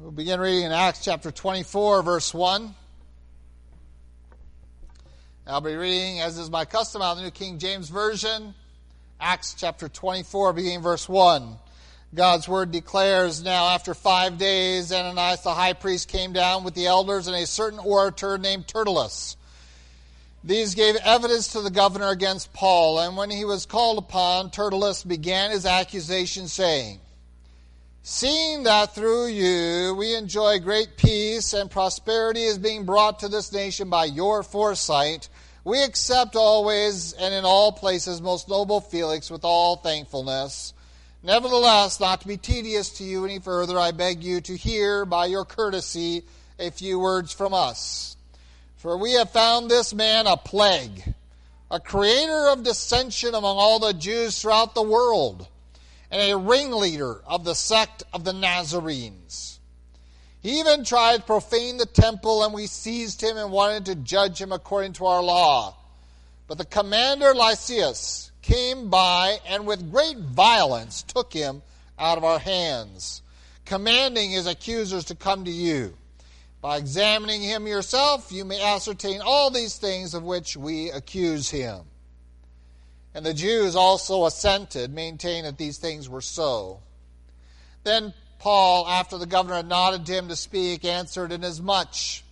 We'll begin reading in Acts chapter 24, verse 1. I'll be reading, as is my custom, out of the New King James Version. Acts chapter 24, beginning verse 1. God's word declares, "Now after 5 days, Ananias the high priest came down with the elders and a certain orator named Tertullus. These gave evidence to the governor against Paul, and when he was called upon, Tertullus began his accusation, saying, 'Seeing that through you we enjoy great peace and prosperity is being brought to this nation by your foresight, we accept always and in all places, most noble Felix, with all thankfulness. Nevertheless, not to be tedious to you any further, I beg you to hear by your courtesy a few words from us. For we have found this man a plague, a creator of dissension among all the Jews throughout the world, and a ringleader of the sect of the Nazarenes. He even tried to profane the temple, and we seized him and wanted to judge him according to our law. But the commander Lysias came by and with great violence took him out of our hands, commanding his accusers to come to you. By examining him yourself, you may ascertain all these things of which we accuse him.' And the Jews also assented, maintaining that these things were so. Then Paul, after the governor had nodded to him to speak, answered, 'Inasmuch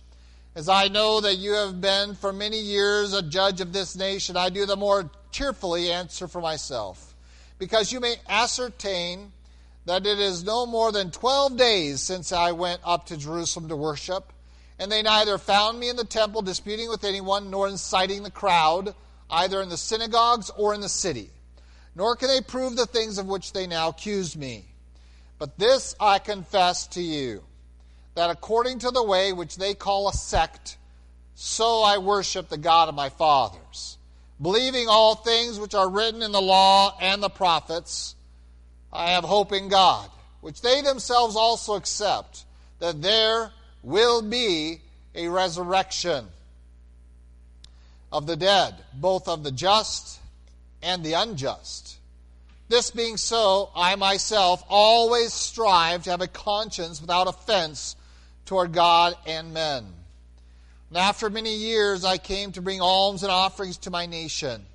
as I know that you have been for many years a judge of this nation, I do the more cheerfully answer for myself, because you may ascertain that it is no more than 12 days since I went up to Jerusalem to worship, and they neither found me in the temple disputing with anyone, nor inciting the crowd, either in the synagogues or in the city. Nor can they prove the things of which they now accuse me. But this I confess to you, that according to the way which they call a sect, so I worship the God of my fathers, believing all things which are written in the law and the prophets. I have hope in God, which they themselves also accept, that there will be a resurrection of the dead, both of the just and the unjust. This being so, I myself always strive to have a conscience without offense toward God and men. And after many years, I came to bring alms and offerings to my nation,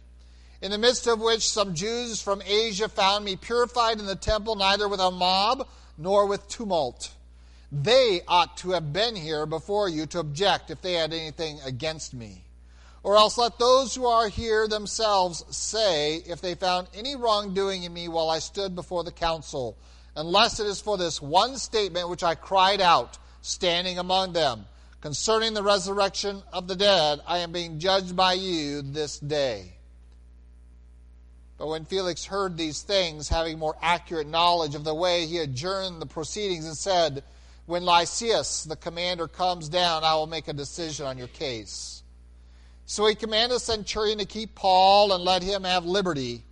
in the midst of which some Jews from Asia found me purified in the temple, neither with a mob nor with tumult. They ought to have been here before you to object if they had anything against me. Or else let those who are here themselves say if they found any wrongdoing in me while I stood before the council, unless it is for this one statement which I cried out, standing among them, concerning the resurrection of the dead, I am being judged by you this day.' But when Felix heard these things, having more accurate knowledge of the way, he adjourned the proceedings and said, 'When Lysias, the commander, comes down, I will make a decision on your case.' So he commanded a centurion to keep Paul and let him have liberty,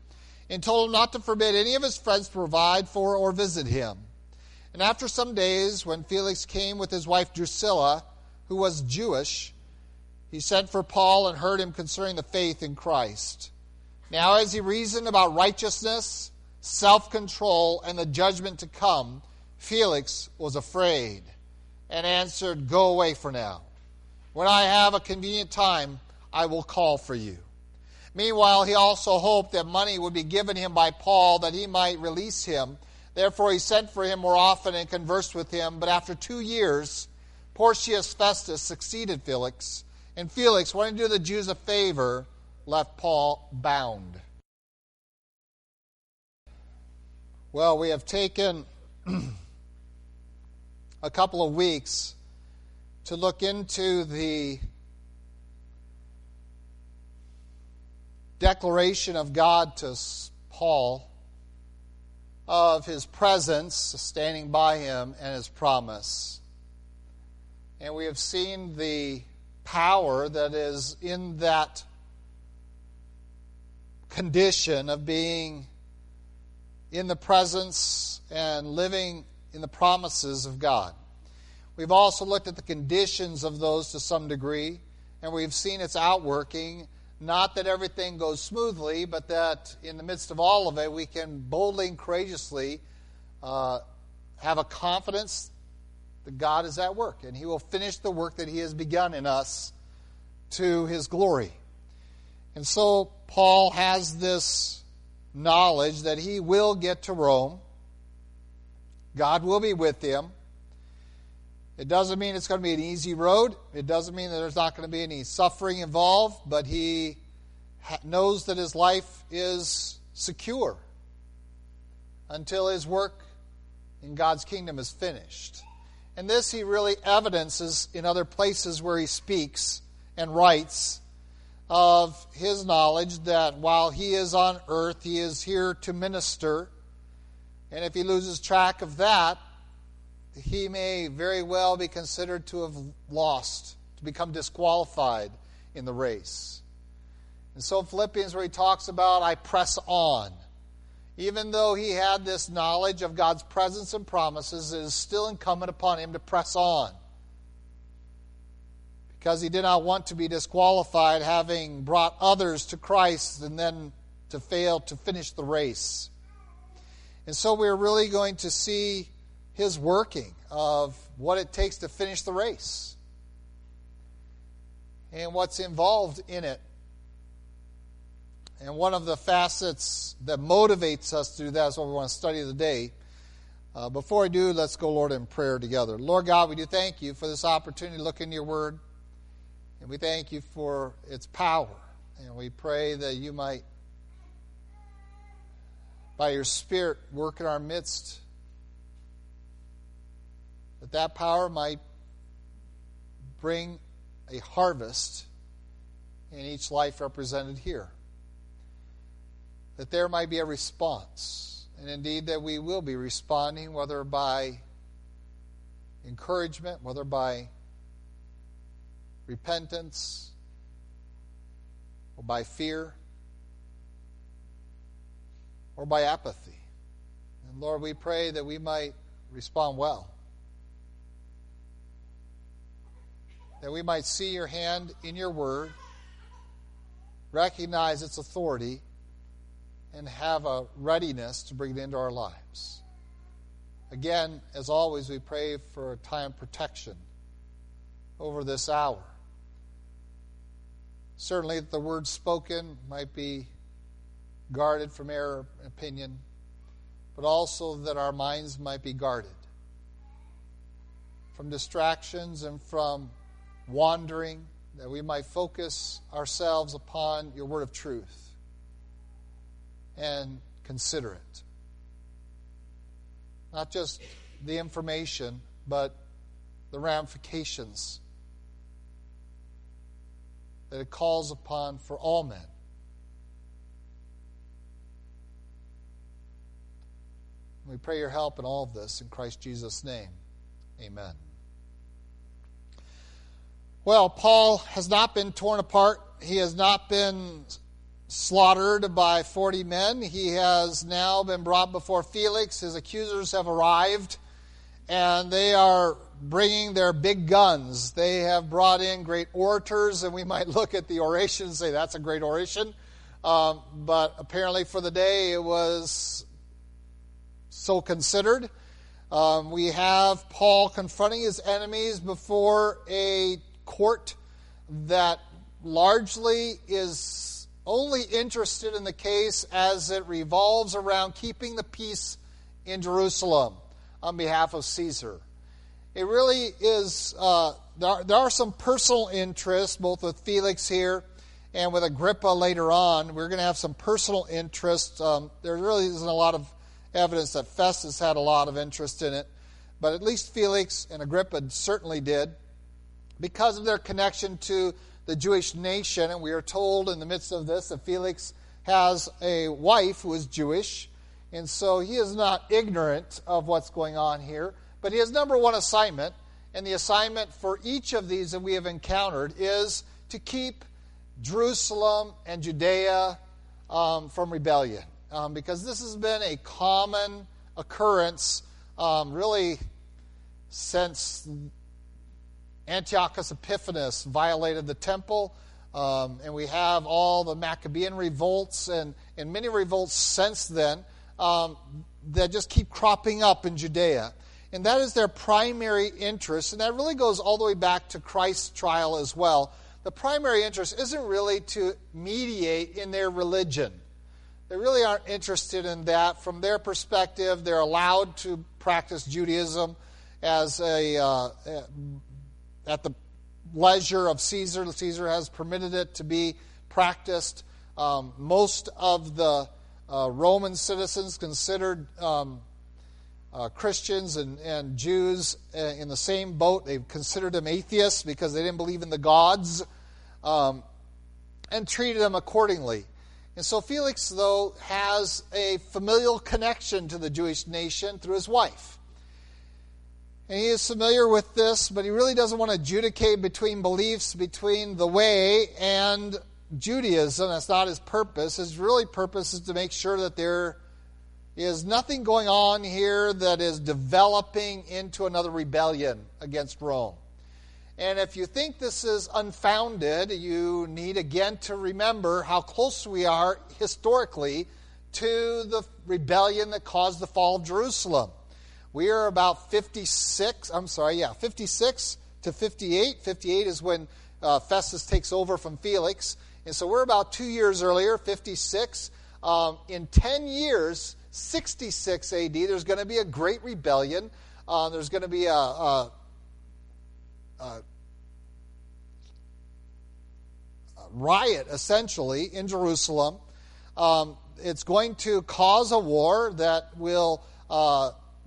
and told him not to forbid any of his friends to provide for or visit him. And after some days, when Felix came with his wife Drusilla, who was Jewish, he sent for Paul and heard him concerning the faith in Christ. Now as he reasoned about righteousness, self-control, and the judgment to come, Felix was afraid and answered, 'Go away for now. When I have a convenient time, I will call for you.' Meanwhile, he also hoped that money would be given him by Paul that he might release him. Therefore, he sent for him more often and conversed with him. But after 2 years, Porcius Festus succeeded Felix, and Felix, wanting to do the Jews a favor, left Paul bound." Well, we have taken a couple of weeks to look into the declaration of God to Paul of his presence, standing by him, and his promise. And we have seen the power that is in that condition of being in the presence and living in the promises of God. We've also looked at the conditions of those to some degree, and we've seen its outworking. Not that everything goes smoothly, but that in the midst of all of it, we can boldly and courageously have a confidence that God is at work, and he will finish the work that he has begun in us to his glory. And so Paul has this knowledge that he will get to Rome. God will be with him. It doesn't mean it's going to be an easy road. It doesn't mean that there's not going to be any suffering involved, but he knows that his life is secure until his work in God's kingdom is finished. And this he really evidences in other places where he speaks and writes of his knowledge that while he is on earth, he is here to minister. And if he loses track of that, he may very well be considered to have lost, to become disqualified in the race. And so in Philippians, where he talks about, I press on. Even though he had this knowledge of God's presence and promises, it is still incumbent upon him to press on. Because he did not want to be disqualified, having brought others to Christ and then to fail to finish the race. And so we're really going to see his working of what it takes to finish the race and what's involved in it. And one of the facets that motivates us to do that is what we want to study today. Before I do, let's go, Lord, in prayer together. Lord God, we do thank you for this opportunity to look into your word. And we thank you for its power. And we pray that you might, by your Spirit, work in our midst. That that power might bring a harvest in each life represented here. That there might be a response, and indeed that we will be responding, whether by encouragement, whether by repentance, or by fear, or by apathy. And Lord, we pray that we might respond well, that we might see your hand in your word, recognize its authority, and have a readiness to bring it into our lives. Again, as always, we pray for a time of protection over this hour. Certainly that the words spoken might be guarded from error and opinion, but also that our minds might be guarded from distractions and from wandering, that we might focus ourselves upon your word of truth and consider it. Not just the information, but the ramifications that it calls upon for all men. We pray your help in all of this in Christ Jesus' name. Amen. Well, Paul has not been torn apart. He has not been slaughtered by 40 men. He has now been brought before Felix. His accusers have arrived, and they are bringing their big guns. They have brought in great orators, and we might look at the oration and say, that's a great oration. But apparently for the day, it was so considered. We have Paul confronting his enemies before a court that largely is only interested in the case as it revolves around keeping the peace in Jerusalem on behalf of Caesar. It really is, there are some personal interests, both with Felix here and with Agrippa later on. We're going to have some personal interest. There really isn't a lot of evidence that Festus had a lot of interest in it, but at least Felix and Agrippa certainly did, because of their connection to the Jewish nation. And we are told in the midst of this that Felix has a wife who is Jewish, and so he is not ignorant of what's going on here. But he has number one assignment, and the assignment for each of these that we have encountered is to keep Jerusalem and Judea from rebellion, because this has been a common occurrence really since Antiochus Epiphanes violated the temple, and we have all the Maccabean revolts and many revolts since then that just keep cropping up in Judea. And that is their primary interest. And that really goes all the way back to Christ's trial as well. The primary interest isn't really to mediate in their religion. They really aren't interested in that. From their perspective, they're allowed to practice Judaism as at the leisure of Caesar. Caesar has permitted it to be practiced. Most of the Roman citizens considered Christians and Jews in the same boat. They considered them atheists because they didn't believe in the gods, and treated them accordingly. And so Felix, though, has a familial connection to the Jewish nation through his wife. And he is familiar with this, but he really doesn't want to adjudicate between beliefs, between the way and Judaism. That's not his purpose. His really purpose is to make sure that there is nothing going on here that is developing into another rebellion against Rome. And if you think this is unfounded, you need again to remember how close we are historically to the rebellion that caused the fall of Jerusalem. We are about 56 to 58. 58 is when Festus takes over from Felix. And so we're about 2 years earlier, 56. In 10 years, 66 AD, there's going to be a great rebellion. There's going to be a riot, essentially, in Jerusalem. It's going to cause a war that will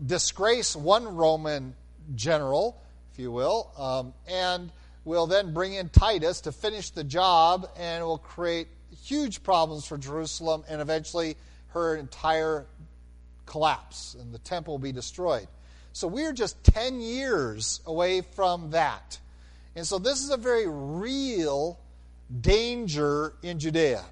disgrace one Roman general, if you will, and will then bring in Titus to finish the job, and will create huge problems for Jerusalem and eventually her entire collapse, and the temple will be destroyed. So we're just 10 years away from that. And so this is a very real danger in Judea.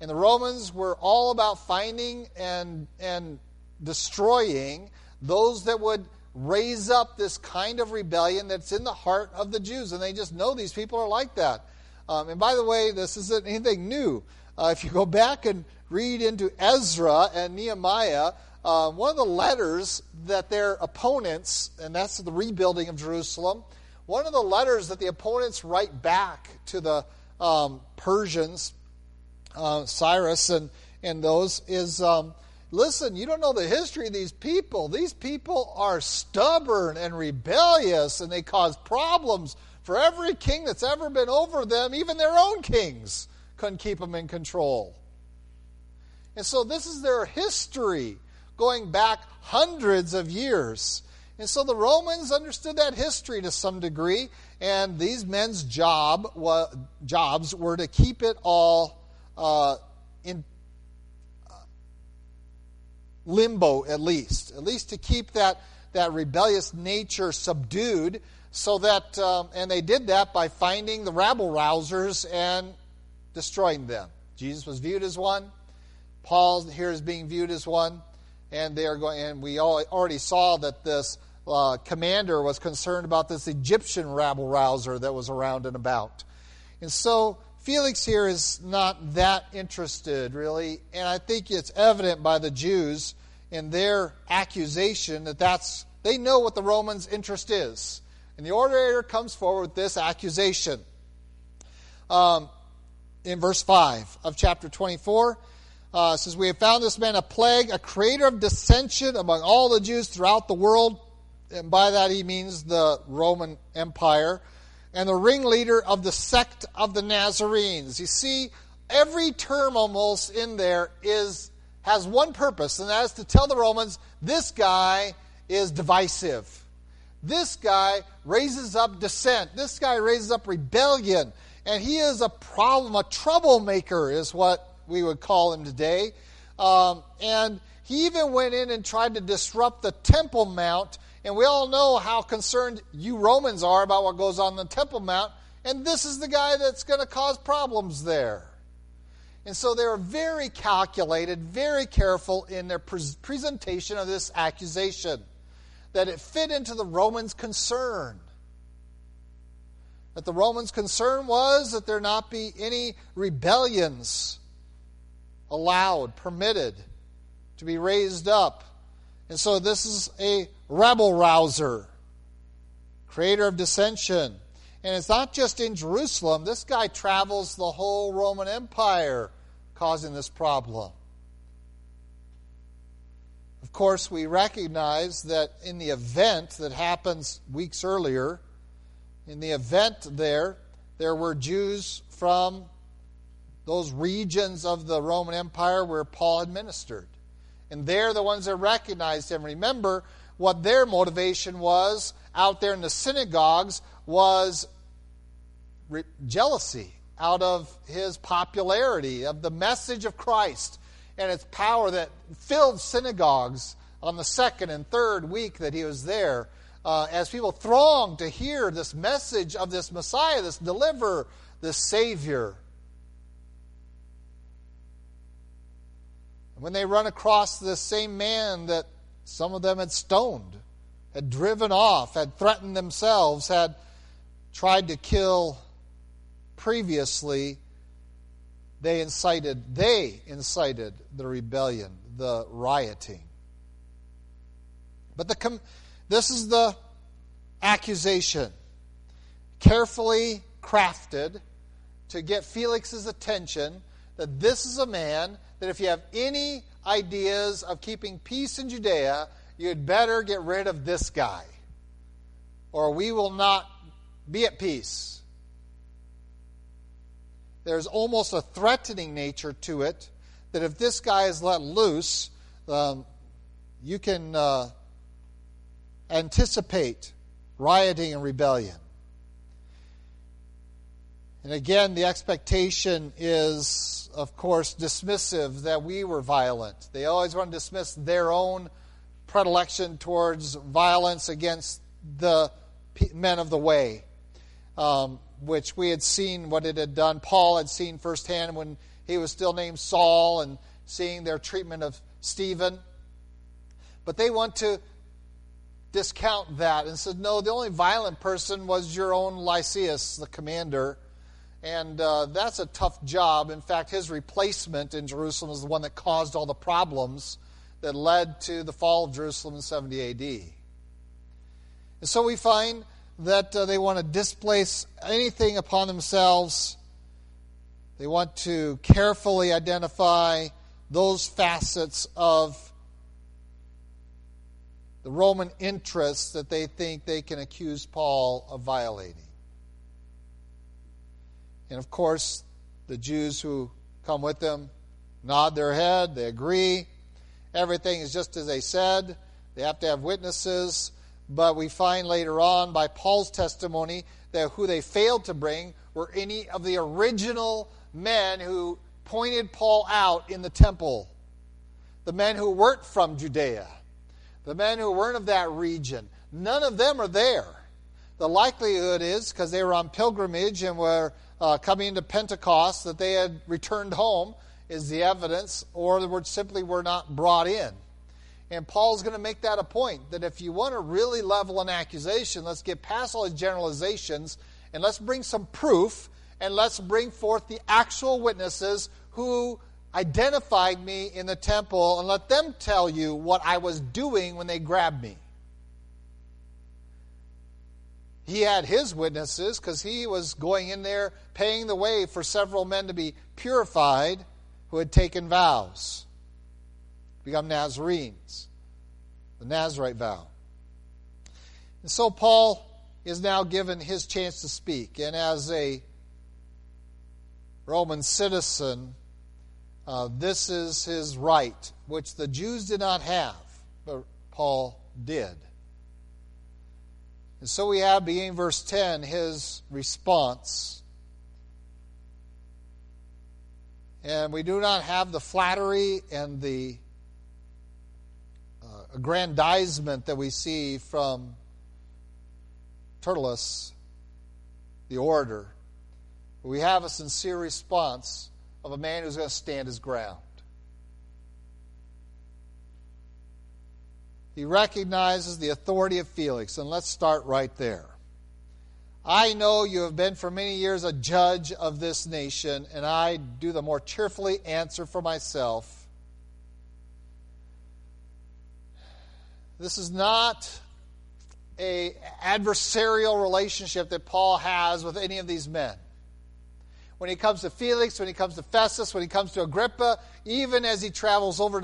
And the Romans were all about finding and destroying those that would raise up this kind of rebellion that's in the heart of the Jews. And they just know these people are like that. And by the way, this isn't anything new. If you go back and read into Ezra and Nehemiah, one of the letters that their opponents, and that's the rebuilding of Jerusalem, one of the letters that the opponents write back to the Persians, Cyrus and those, is, listen, you don't know the history of these people. These people are stubborn and rebellious, and they cause problems for every king that's ever been over them. Even their own kings couldn't keep them in control. And so this is their history, going back hundreds of years. And so the Romans understood that history to some degree, and these men's jobs were to keep it all in limbo, at least to keep that rebellious nature subdued, so that, and they did that by finding the rabble-rousers and destroying them. Jesus was viewed as one. Paul here is being viewed as one. And they are going, and we already saw that this commander was concerned about this Egyptian rabble-rouser that was around and about. And so Felix here is not that interested, really. And I think it's evident by the Jews in their accusation that they know what the Romans' interest is. And the orator comes forward with this accusation. In verse 5 of chapter 24, it says, "We have found this man a plague, a creator of dissension among all the Jews throughout the world." And by that he means the Roman Empire. "And the ringleader of the sect of the Nazarenes." You see, every term almost in there has one purpose, and that is to tell the Romans, this guy is divisive. This guy raises up dissent. This guy raises up rebellion. And he is a problem, a troublemaker is what we would call him today. And he even went in and tried to disrupt the Temple Mount. And we all know how concerned you Romans are about what goes on in the Temple Mount. And this is the guy that's going to cause problems there. And so they were very calculated, very careful in their presentation of this accusation, that it fit into the Romans' concern. That the Romans' concern was that there not be any rebellions allowed, permitted, to be raised up. And so this is a rebel-rouser, creator of dissension. And it's not just in Jerusalem. This guy travels the whole Roman Empire causing this problem. Of course, we recognize that in the event that happens weeks earlier, in the event there were Jews from those regions of the Roman Empire where Paul had ministered. And they're the ones that recognized him. Remember, what their motivation was out there in the synagogues was jealousy out of his popularity, of the message of Christ and its power that filled synagogues on the second and third week that he was there. As people thronged to hear this message of this Messiah, this deliverer, this Savior. And when they run across this same man that some of them had stoned, had driven off, had threatened themselves, had tried to kill previously, they incited the rebellion, the rioting. But this is the accusation, carefully crafted to get Felix's attention, that this is a man that if you have any ideas of keeping peace in Judea, you'd better get rid of this guy, or we will not be at peace. There's almost a threatening nature to it, that if this guy is let loose, you can anticipate rioting and rebellion. And again, the expectation is, of course, dismissive that we were violent. They always want to dismiss their own predilection towards violence against the men of the way, which we had seen what it had done. Paul had seen firsthand when he was still named Saul and seeing their treatment of Stephen. But they want to discount that and said, no, the only violent person was your own Lysias, the commander, and that's a tough job. In fact, his replacement in Jerusalem is the one that caused all the problems that led to the fall of Jerusalem in 70 A.D. And so we find that they want to displace anything upon themselves. They want to carefully identify those facets of the Roman interests that they think they can accuse Paul of violating. And of course, the Jews who come with them nod their head, they agree. Everything is just as they said. They have to have witnesses. But we find later on by Paul's testimony that who they failed to bring were any of the original men who pointed Paul out in the temple. The men who weren't from Judea. The men who weren't of that region, none of them are there. The likelihood is, because they were on pilgrimage and were coming into Pentecost, that they had returned home is the evidence, or they were simply not brought in. And Paul's going to make that a point, that if you want to really level an accusation, let's get past all his generalizations, and let's bring some proof, and let's bring forth the actual witnesses who identified me in the temple, and let them tell you what I was doing when they grabbed me. He had his witnesses because he was going in there paying the way for several men to be purified who had taken vows, become Nazarenes, the Nazarite vow. And so Paul is now given his chance to speak, and as a Roman citizen, this is his right, which the Jews did not have, but Paul did. And so we have, beginning verse 10, his response. And we do not have the flattery and the aggrandizement that we see from Tertullus, the orator. But we have a sincere response of a man who's going to stand his ground. He recognizes the authority of Felix, and let's start right there. I know you have been for many years a judge of this nation, and I do the more cheerfully answer for myself This is not an adversarial relationship that Paul has with any of these men. When he comes to Felix, when he comes to Festus, when he comes to Agrippa, even as he travels over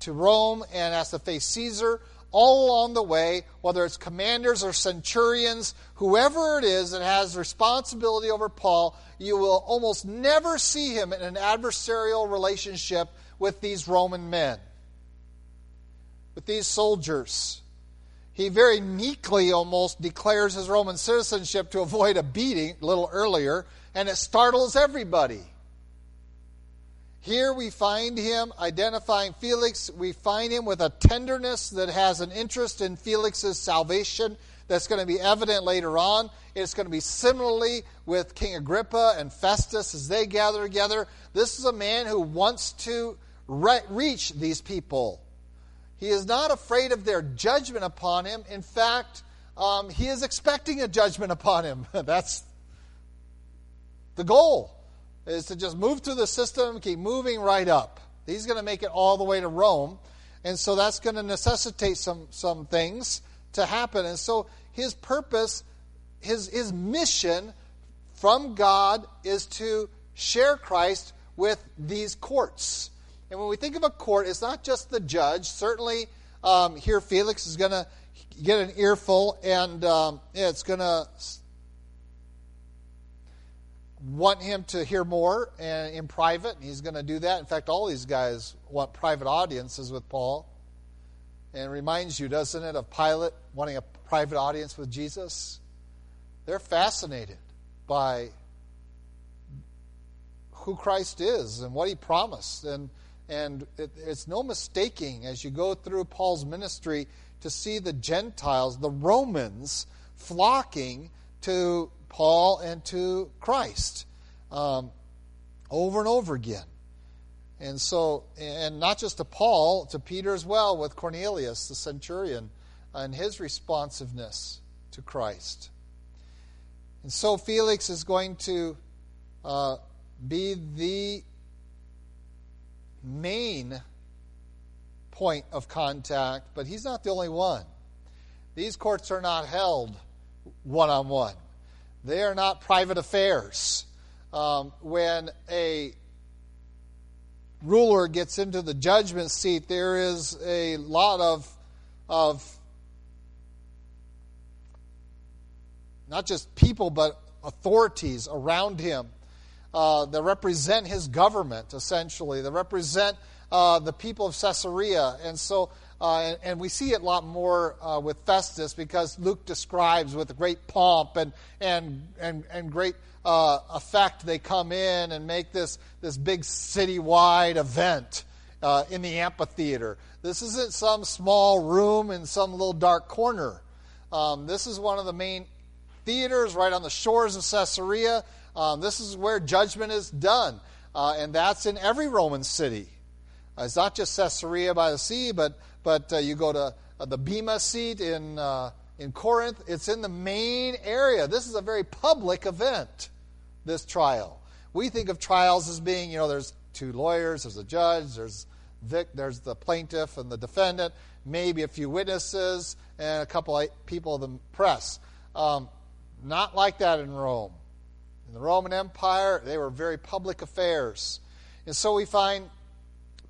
to Rome and has to face Caesar, all along the way, whether it's commanders or centurions, whoever it is that has responsibility over Paul, you will almost never see him in an adversarial relationship with these Roman men, with these soldiers. He very meekly almost declares his Roman citizenship to avoid a beating a little earlier, and it startles everybody. Here we find him identifying Felix. We find him with a tenderness that has an interest in Felix's salvation that's going to be evident later on. It's going to be similarly with King Agrippa and Festus as they gather together. This is a man who wants to reach these people. He is not afraid of their judgment upon him. In fact, he is expecting a judgment upon him. That's the goal. Is to just move through the system, keep moving right up. He's going to make it all the way to Rome. And so that's going to necessitate some things to happen. And so his purpose, his mission from God is to share Christ with these courts. And when we think of a court, it's not just the judge. Certainly here Felix is going to get an earful, and it's going to want him to hear more in private, and he's going to do that. In fact, all these guys want private audiences with Paul. And it reminds you, doesn't it, of Pilate wanting a private audience with Jesus? They're fascinated by who Christ is and what he promised. And it's no mistaking as you go through Paul's ministry to see the Gentiles, the Romans, flocking to Paul and to Christ over and over again. And so, and not just to Paul, to Peter as well, with Cornelius, the centurion, and his responsiveness to Christ. And so Felix is going to be the main point of contact, but he's not the only one. These courts are not held one-on-one. They are not private affairs. When a ruler gets into the judgment seat, there is a lot of not just people, but authorities around him that represent his government, essentially. That represent the people of Caesarea. And so, and we see it a lot more with Festus, because Luke describes with great pomp and great effect they come in and make this big citywide event in the amphitheater. This isn't some small room in some little dark corner. This is one of the main theaters right on the shores of Caesarea. This is where judgment is done, and that's in every Roman city. It's not just Caesarea by the sea, but you go to the Bema seat in Corinth. It's in the main area. This is a very public event, this trial. We think of trials as being, there's two lawyers, there's a judge, there's the plaintiff and the defendant, maybe a few witnesses, and a couple of people of the press. Not like that in Rome. In the Roman Empire, they were very public affairs. And so we find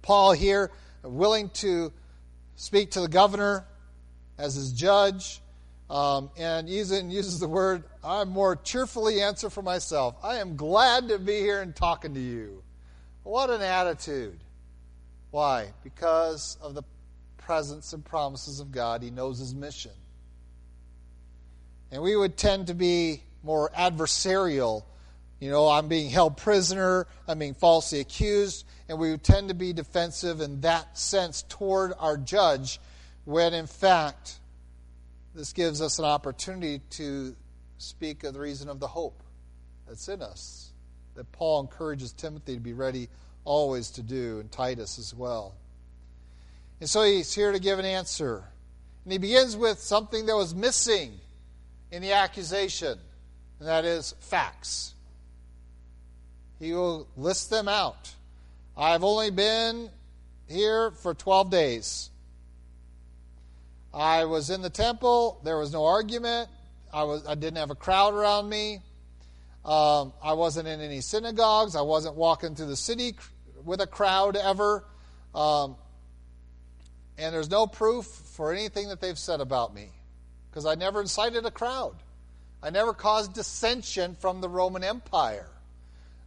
Paul here willing to speak to the governor as his judge, and uses the word, I more cheerfully answer for myself. I am glad to be here and talking to you. What an attitude. Why? Because of the presence and promises of God. He knows his mission. And we would tend to be more adversarial. I'm being held prisoner, I'm being falsely accused, and we tend to be defensive in that sense toward our judge, when in fact, this gives us an opportunity to speak of the reason of the hope that's in us, that Paul encourages Timothy to be ready always to do, and Titus as well. And so he's here to give an answer. And he begins with something that was missing in the accusation, and that is facts. He will list them out. I've only been here for 12 days. I was in the temple. There was no argument. I didn't have a crowd around me. I wasn't in any synagogues. I wasn't walking through the city with a crowd ever. And there's no proof for anything that they've said about me, because I never incited a crowd. I never caused dissension from the Roman Empire.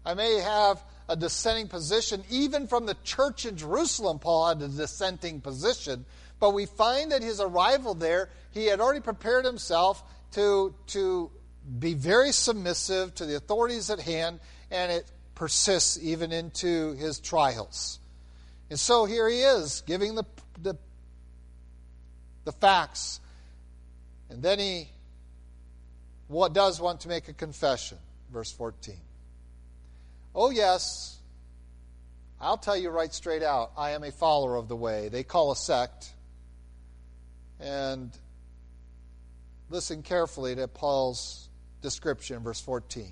I may have a dissenting position, even from the church in Jerusalem. Paul had a dissenting position, but we find that his arrival there, he had already prepared himself to be very submissive to the authorities at hand, and it persists even into his trials. And so here he is, giving the facts. And then he does want to make a confession. Verse 14. Oh, yes, I'll tell you right straight out, I am a follower of the way. They call a sect. And listen carefully to Paul's description, verse 14.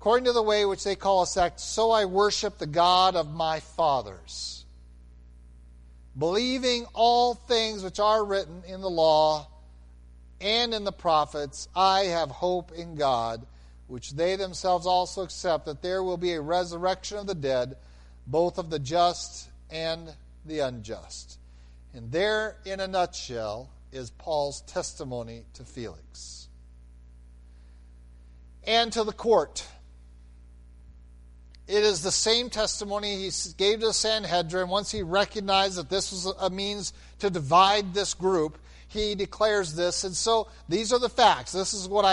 According to the way which they call a sect, so I worship the God of my fathers, believing all things which are written in the law and in the prophets. I have hope in God, which they themselves also accept, that there will be a resurrection of the dead, both of the just and the unjust. And there, in a nutshell, is Paul's testimony to Felix and to the court. It is the same testimony he gave to the Sanhedrin. Once he recognized that this was a means to divide this group, he declares this. And so these are the facts. This is what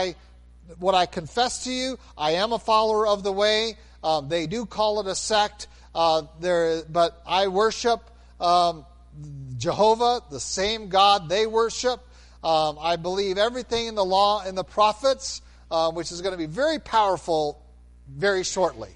I confess to you. I am a follower of the way. They do call it a sect. But I worship Jehovah, the same God they worship. I believe everything in the law and the prophets, which is going to be very powerful very shortly.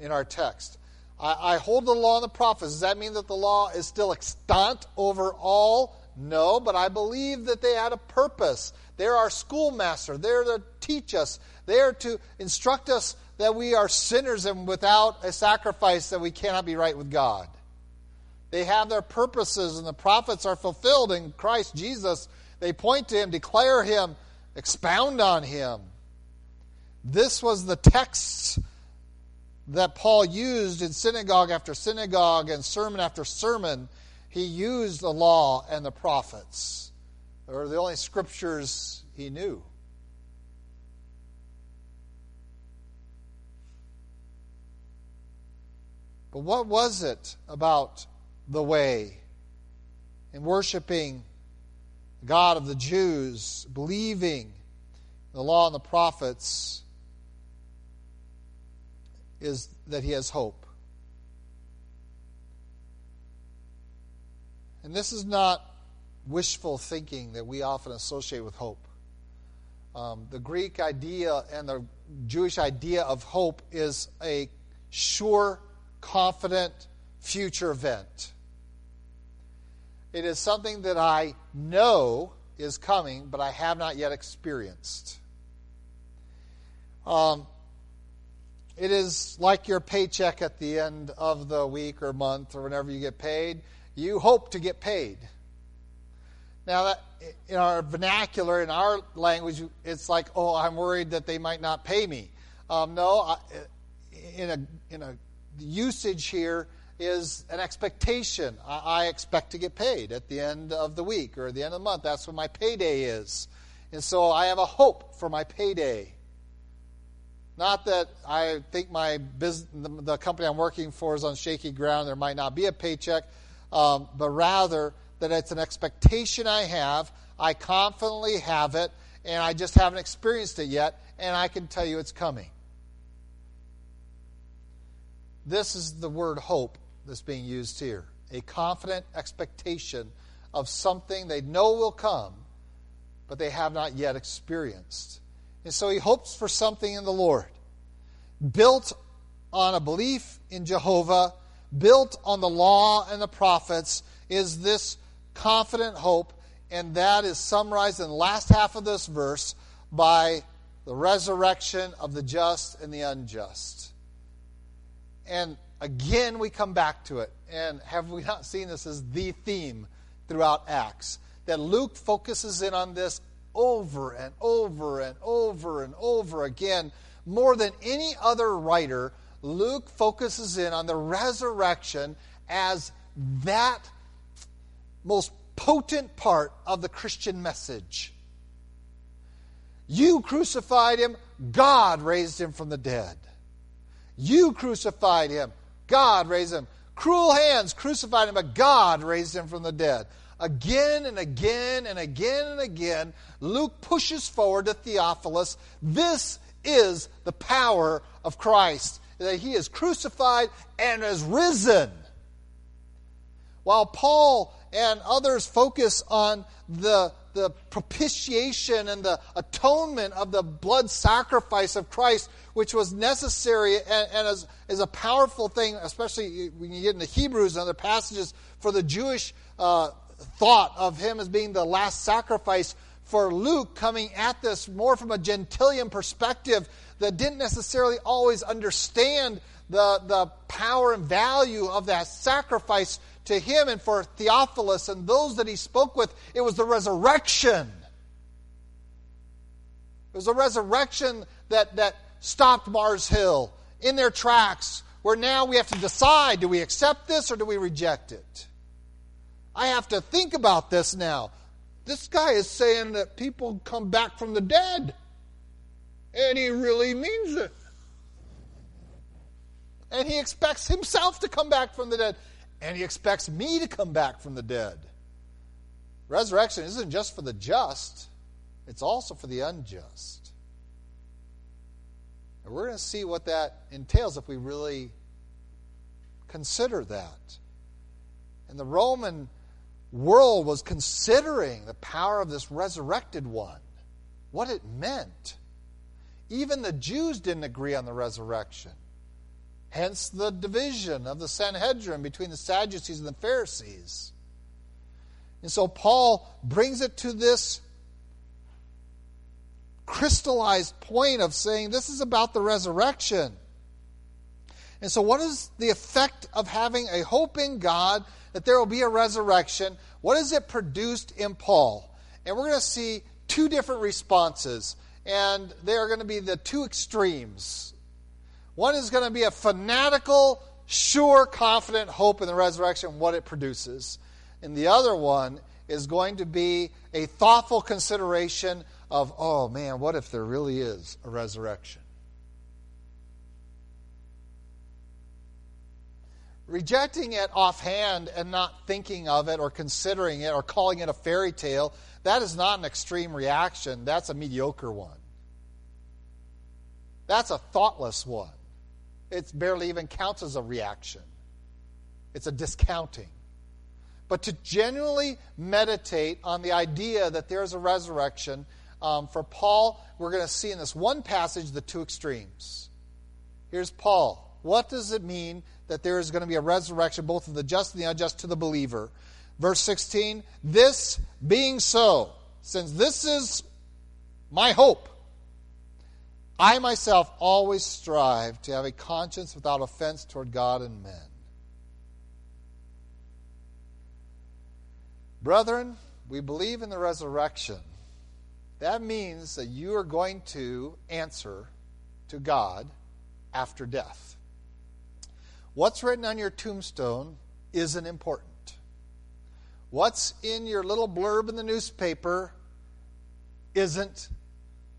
In our text, I hold the law and the prophets. Does that mean that the law is still extant over all? No, but I believe that they had a purpose. They're our schoolmaster. They're to teach us. They are to instruct us that we are sinners, and without a sacrifice that we cannot be right with God. They have their purposes, and the prophets are fulfilled in Christ Jesus. They point to him, declare him, expound on him. This was the text that Paul used in synagogue after synagogue and sermon after sermon. He used the law and the prophets. They were the only scriptures he knew. But what was it about the way and worshiping the God of the Jews, believing the law and the prophets, is that he has hope. And this is not wishful thinking that we often associate with hope. The Greek idea and the Jewish idea of hope is a sure, confident future event. It is something that I know is coming, but I have not yet experienced. It is like your paycheck at the end of the week or month or whenever you get paid. You hope to get paid. Now, that, in our vernacular, in our language, it's like, oh, I'm worried that they might not pay me. No, in a usage here is an expectation. I expect to get paid at the end of the week or at the end of the month. That's when my payday is. And so I have a hope for my payday. Not that I think my business, the company I'm working for is on shaky ground, there might not be a paycheck, but rather that it's an expectation I have, I confidently have it, and I just haven't experienced it yet, and I can tell you it's coming. This is the word hope that's being used here. A confident expectation of something they know will come, but they have not yet experienced. And so he hopes for something in the Lord, built on a belief in Jehovah, built on the law and the prophets, is this confident hope, and that is summarized in the last half of this verse by the resurrection of the just and the unjust. And again, we come back to it. And have we not seen this as the theme throughout Acts, that Luke focuses in on this over and over and over and over again. More than any other writer, Luke focuses in on the resurrection as that most potent part of the Christian message. You crucified him, God raised him from the dead. You crucified him, God raised him. Cruel hands crucified him, but God raised him from the dead. Again and again and again and again, Luke pushes forward to Theophilus. This is the power of Christ, that he is crucified and is risen. While Paul and others focus on the propitiation and the atonement of the blood sacrifice of Christ, which was necessary and is a powerful thing, especially when you get into Hebrews and other passages, for the Jewish thought of him as being the last sacrifice. For Luke, coming at this more from a Gentilian perspective that didn't necessarily always understand the power and value of that sacrifice to him, and for Theophilus and those that he spoke with, it was the resurrection. It was a resurrection that stopped Mars Hill in their tracks, where now we have to decide, do we accept this or do we reject it? I have to think about this now. This guy is saying that people come back from the dead. And he really means it. And he expects himself to come back from the dead. And he expects me to come back from the dead. Resurrection isn't just for the just. It's also for the unjust. And we're going to see what that entails if we really consider that. And the Roman world was considering the power of this resurrected one, what it meant. Even the Jews didn't agree on the resurrection. Hence the division of the Sanhedrin between the Sadducees and the Pharisees. And so Paul brings it to this crystallized point of saying this is about the resurrection. And so what is the effect of having a hope in God that there will be a resurrection? What is it produced in Paul? And we're going to see two different responses, and they are going to be the two extremes. One is going to be a fanatical, sure, confident hope in the resurrection, what it produces. And the other one is going to be a thoughtful consideration of, oh man, what if there really is a resurrection? Rejecting it offhand and not thinking of it or considering it or calling it a fairy tale, that is not an extreme reaction. That's a mediocre one. That's a thoughtless one. It barely even counts as a reaction. It's a discounting. But to genuinely meditate on the idea that there is a resurrection, for Paul, we're going to see in this one passage the two extremes. Here's Paul. What does it mean that there is going to be a resurrection, both of the just and the unjust, to the believer? Verse 16, this being so, since this is my hope, I myself always strive to have a conscience without offense toward God and men. Brethren, we believe in the resurrection. That means that you are going to answer to God after death. What's written on your tombstone isn't important. What's in your little blurb in the newspaper isn't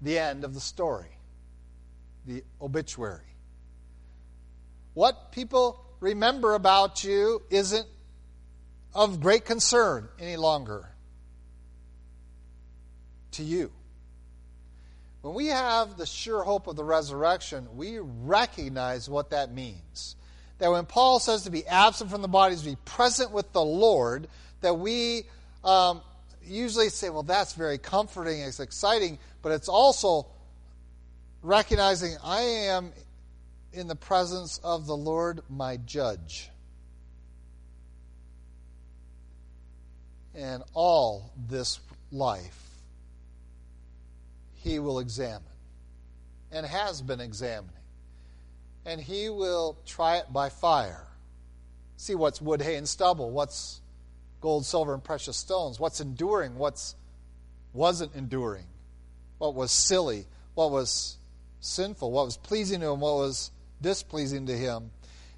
the end of the story, the obituary. What people remember about you isn't of great concern any longer to you. When we have the sure hope of the resurrection, we recognize what that means. That when Paul says to be absent from the body is to be present with the Lord, that we usually say, well, that's very comforting, it's exciting, but it's also recognizing I am in the presence of the Lord, my judge. And all this life he will examine and has been examining. And he will try it by fire. See what's wood, hay, and stubble, what's gold, silver, and precious stones. What's enduring? What wasn't enduring? What was silly? What was sinful? What was pleasing to him? What was displeasing to him?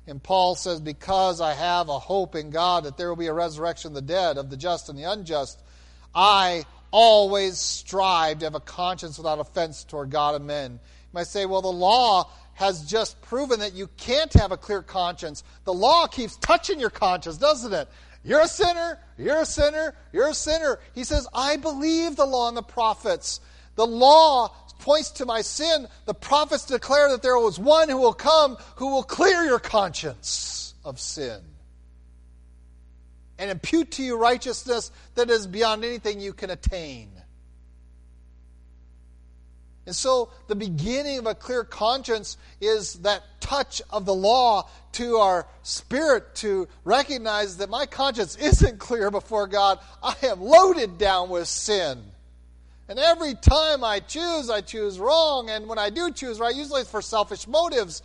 And Paul says, because I have a hope in God that there will be a resurrection of the dead, of the just and the unjust, I always strive to have a conscience without offense toward God and men. You might say, well, the law has just proven that you can't have a clear conscience. The law keeps touching your conscience, doesn't it? You're a sinner, you're a sinner, you're a sinner. He says, I believe the law and the prophets. The law points to my sin. The prophets declare that there was one who will come who will clear your conscience of sin and impute to you righteousness that is beyond anything you can attain. And so the beginning of a clear conscience is that touch of the law to our spirit to recognize that my conscience isn't clear before God. I am loaded down with sin. And every time I choose wrong. And when I do choose right, usually it's for selfish motives.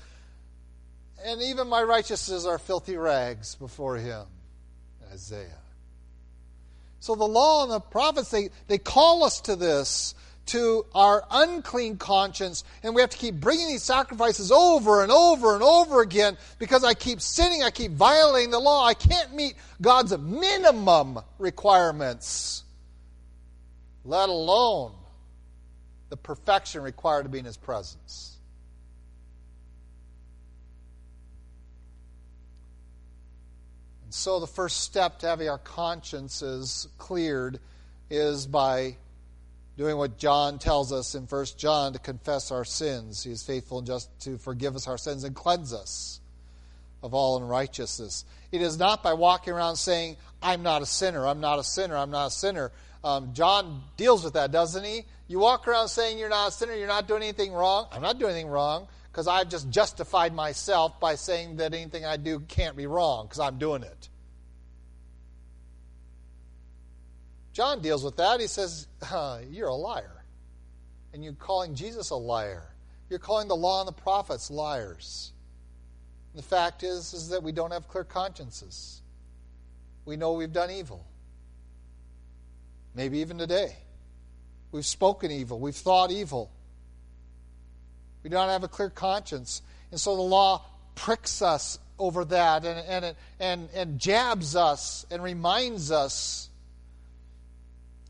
And even my righteousnesses are filthy rags before him. Isaiah. So the law and the prophets, they call us to this, to our unclean conscience. And we have to keep bringing these sacrifices over and over and over again because I keep sinning, I keep violating the law. I can't meet God's minimum requirements, let alone the perfection required to be in his presence. And so the first step to having our consciences cleared is by doing what John tells us in 1 John, to confess our sins. He is faithful and just to forgive us our sins and cleanse us of all unrighteousness. It is not by walking around saying, I'm not a sinner, I'm not a sinner, I'm not a sinner. John deals with that, doesn't he? You walk around saying you're not a sinner, you're not doing anything wrong. I'm not doing anything wrong because I've just justified myself by saying that anything I do can't be wrong because I'm doing it. John deals with that. He says, you're a liar. And you're calling Jesus a liar. You're calling the law and the prophets liars. And the fact is that we don't have clear consciences. We know we've done evil. Maybe even today. We've spoken evil. We've thought evil. We don't have a clear conscience. And so the law pricks us over that and jabs us and reminds us.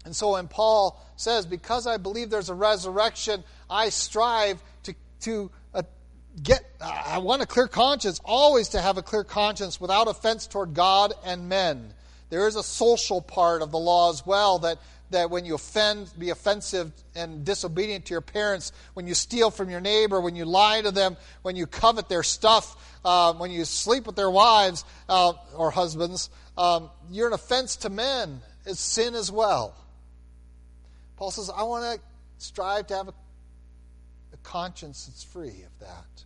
And so when Paul says, because I believe there's a resurrection, I strive I want a clear conscience, always to have a clear conscience without offense toward God and men. There is a social part of the law as well, that when you offend, be offensive and disobedient to your parents, when you steal from your neighbor, when you lie to them, when you covet their stuff, when you sleep with their wives or husbands, you're an offense to men. It's sin as well. Paul says, I want to strive to have a conscience that's free of that.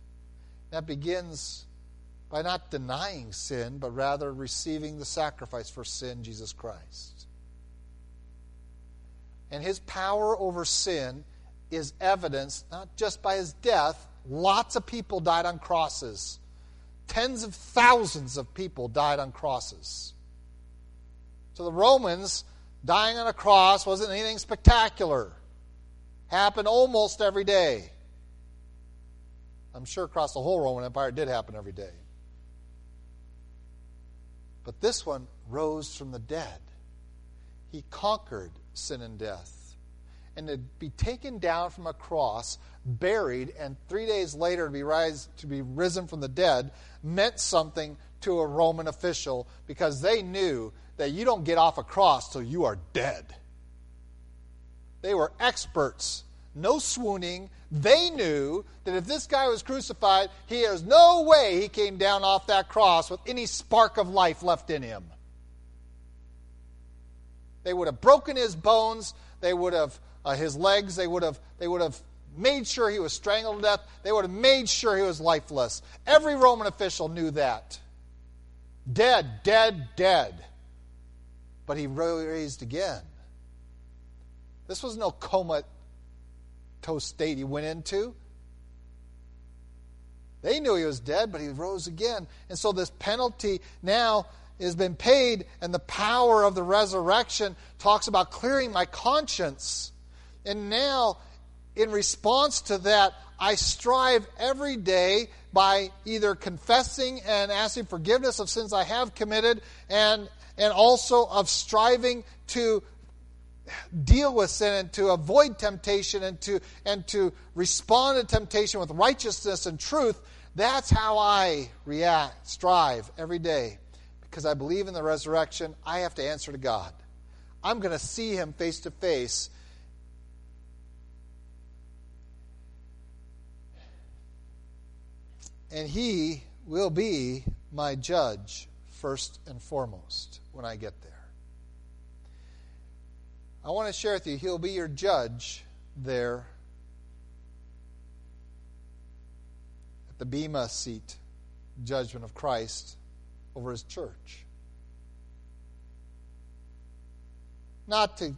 That begins by not denying sin, but rather receiving the sacrifice for sin, Jesus Christ. And his power over sin is evidenced not just by his death. Lots of people died on crosses. Tens of thousands of people died on crosses. To the Romans, dying on a cross wasn't anything spectacular. Happened almost every day. I'm sure across the whole Roman Empire it did happen every day. But this one rose from the dead. He conquered sin and death. And to be taken down from a cross, buried, and 3 days later to be risen from the dead meant something to a Roman official because they knew that you don't get off a cross till you are dead. They were experts. No swooning. They knew that if this guy was crucified, there's no way he came down off that cross with any spark of life left in him. They would have broken his bones. They would have his legs. They would have made sure he was strangled to death. They would have made sure he was lifeless. Every Roman official knew that. Dead, dead, dead. But he raised again. This was no comatose state he went into. They knew he was dead, but he rose again. And so this penalty now has been paid, and the power of the resurrection talks about clearing my conscience. And now, in response to that, I strive every day by either confessing and asking forgiveness of sins I have committed, and also of striving to deal with sin and to avoid temptation and to respond to temptation with righteousness and truth. That's how I react, strive every day. Because I believe in the resurrection, I have to answer to God. I'm going to see Him face to face. And He will be my judge first and foremost when I get there. I want to share with you, He'll be your judge there at the Bema seat, judgment of Christ over His church. Not to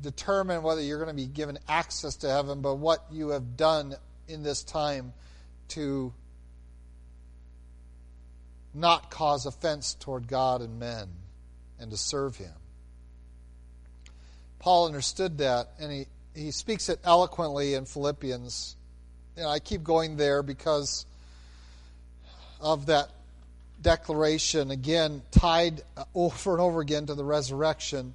determine whether you're going to be given access to heaven, but what you have done in this time to not cause offense toward God and men, and to serve Him. Paul understood that, and he speaks it eloquently in Philippians. And I keep going there because of that declaration, again, tied over and over again to the resurrection.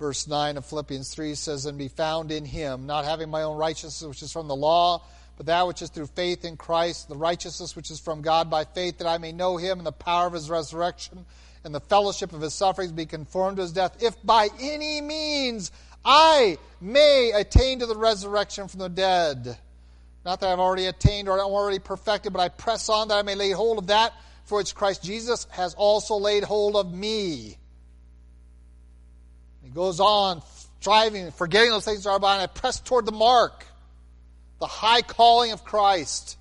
Verse 9 of Philippians 3 says, "And be found in Him, not having my own righteousness, which is from the law, but that which is through faith in Christ, the righteousness which is from God by faith, that I may know Him and the power of His resurrection and the fellowship of His sufferings, be conformed to His death, if by any means I may attain to the resurrection from the dead. Not that I've already attained or I'm already perfected, but I press on that I may lay hold of that for which Christ Jesus has also laid hold of me." He goes on, striving, forgetting those things that are behind, I press toward the mark, the high calling of Christ.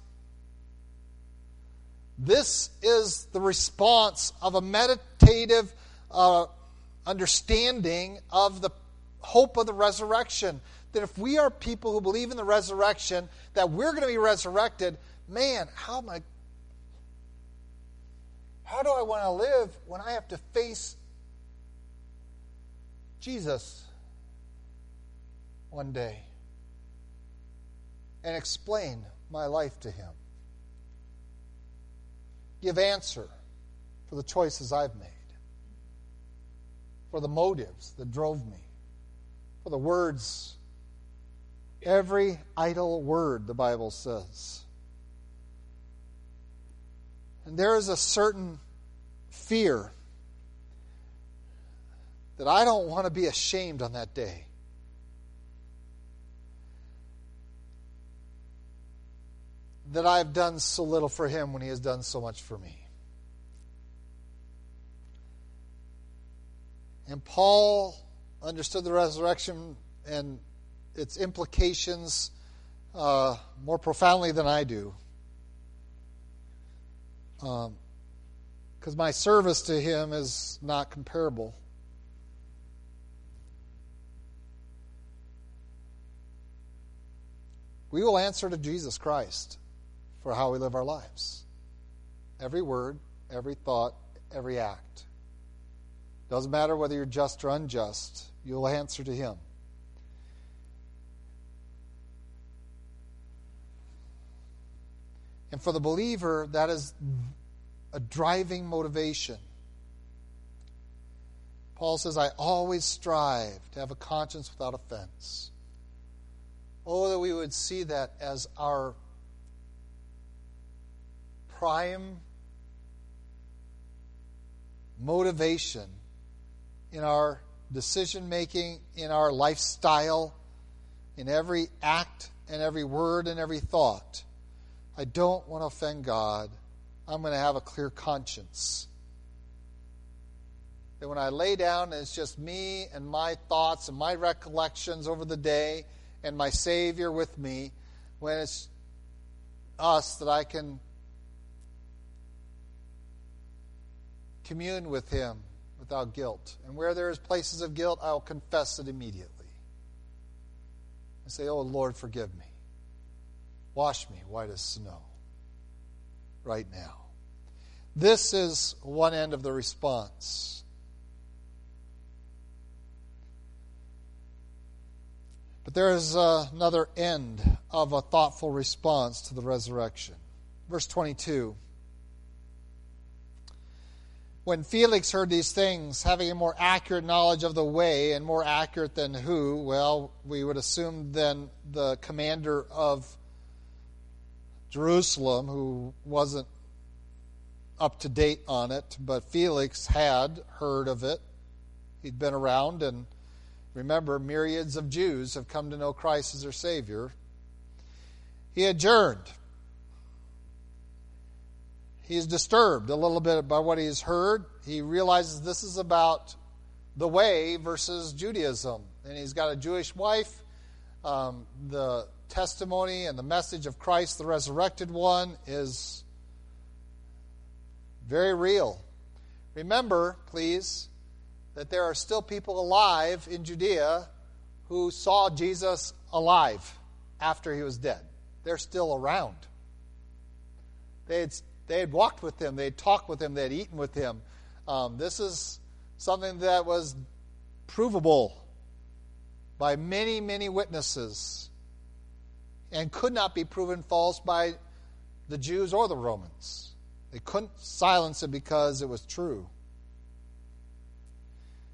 This is the response of a meditative understanding of the hope of the resurrection. That if we are people who believe in the resurrection, that we're going to be resurrected, man, how do I want to live when I have to face Jesus one day and explain my life to Him? Give answer for the choices I've made, for the motives that drove me, for the words. Every idle word, the Bible says. And there is a certain fear that I don't want to be ashamed on that day. That I've done so little for Him when He has done so much for me. And Paul understood the resurrection and its implications more profoundly than I do. Because my service to Him is not comparable. We will answer to Jesus Christ for how we live our lives. Every word, every thought, every act. Doesn't matter whether you're just or unjust, you'll answer to Him. And for the believer, that is a driving motivation. Paul says, I always strive to have a conscience without offense. Oh, that we would see that as our prime motivation in our decision-making, in our lifestyle, in every act and every word and every thought. I don't want to offend God. I'm going to have a clear conscience. That when I lay down, it's just me and my thoughts and my recollections over the day and my Savior with me. When it's us, that I can commune with Him without guilt. And where there is places of guilt, I will confess it immediately. And say, oh Lord, forgive me. Wash me white as snow right now. This is one end of the response. But there is another end of a thoughtful response to the resurrection. Verse 22. When Felix heard these things, having a more accurate knowledge of the way, and more accurate than who? Well, we would assume than the commander of Jerusalem, who wasn't up to date on it, but Felix had heard of it. He'd been around, and remember, myriads of Jews have come to know Christ as their Savior. He adjourned. He's disturbed a little bit by what he's heard. He realizes this is about the way versus Judaism. And he's got a Jewish wife. The testimony and the message of Christ, the resurrected one, is very real. Remember, please, that there are still people alive in Judea who saw Jesus alive after he was dead. They're still around. They had walked with him. They had talked with him. They had eaten with him. This is something that was provable by many, many witnesses and could not be proven false by the Jews or the Romans. They couldn't silence it because it was true.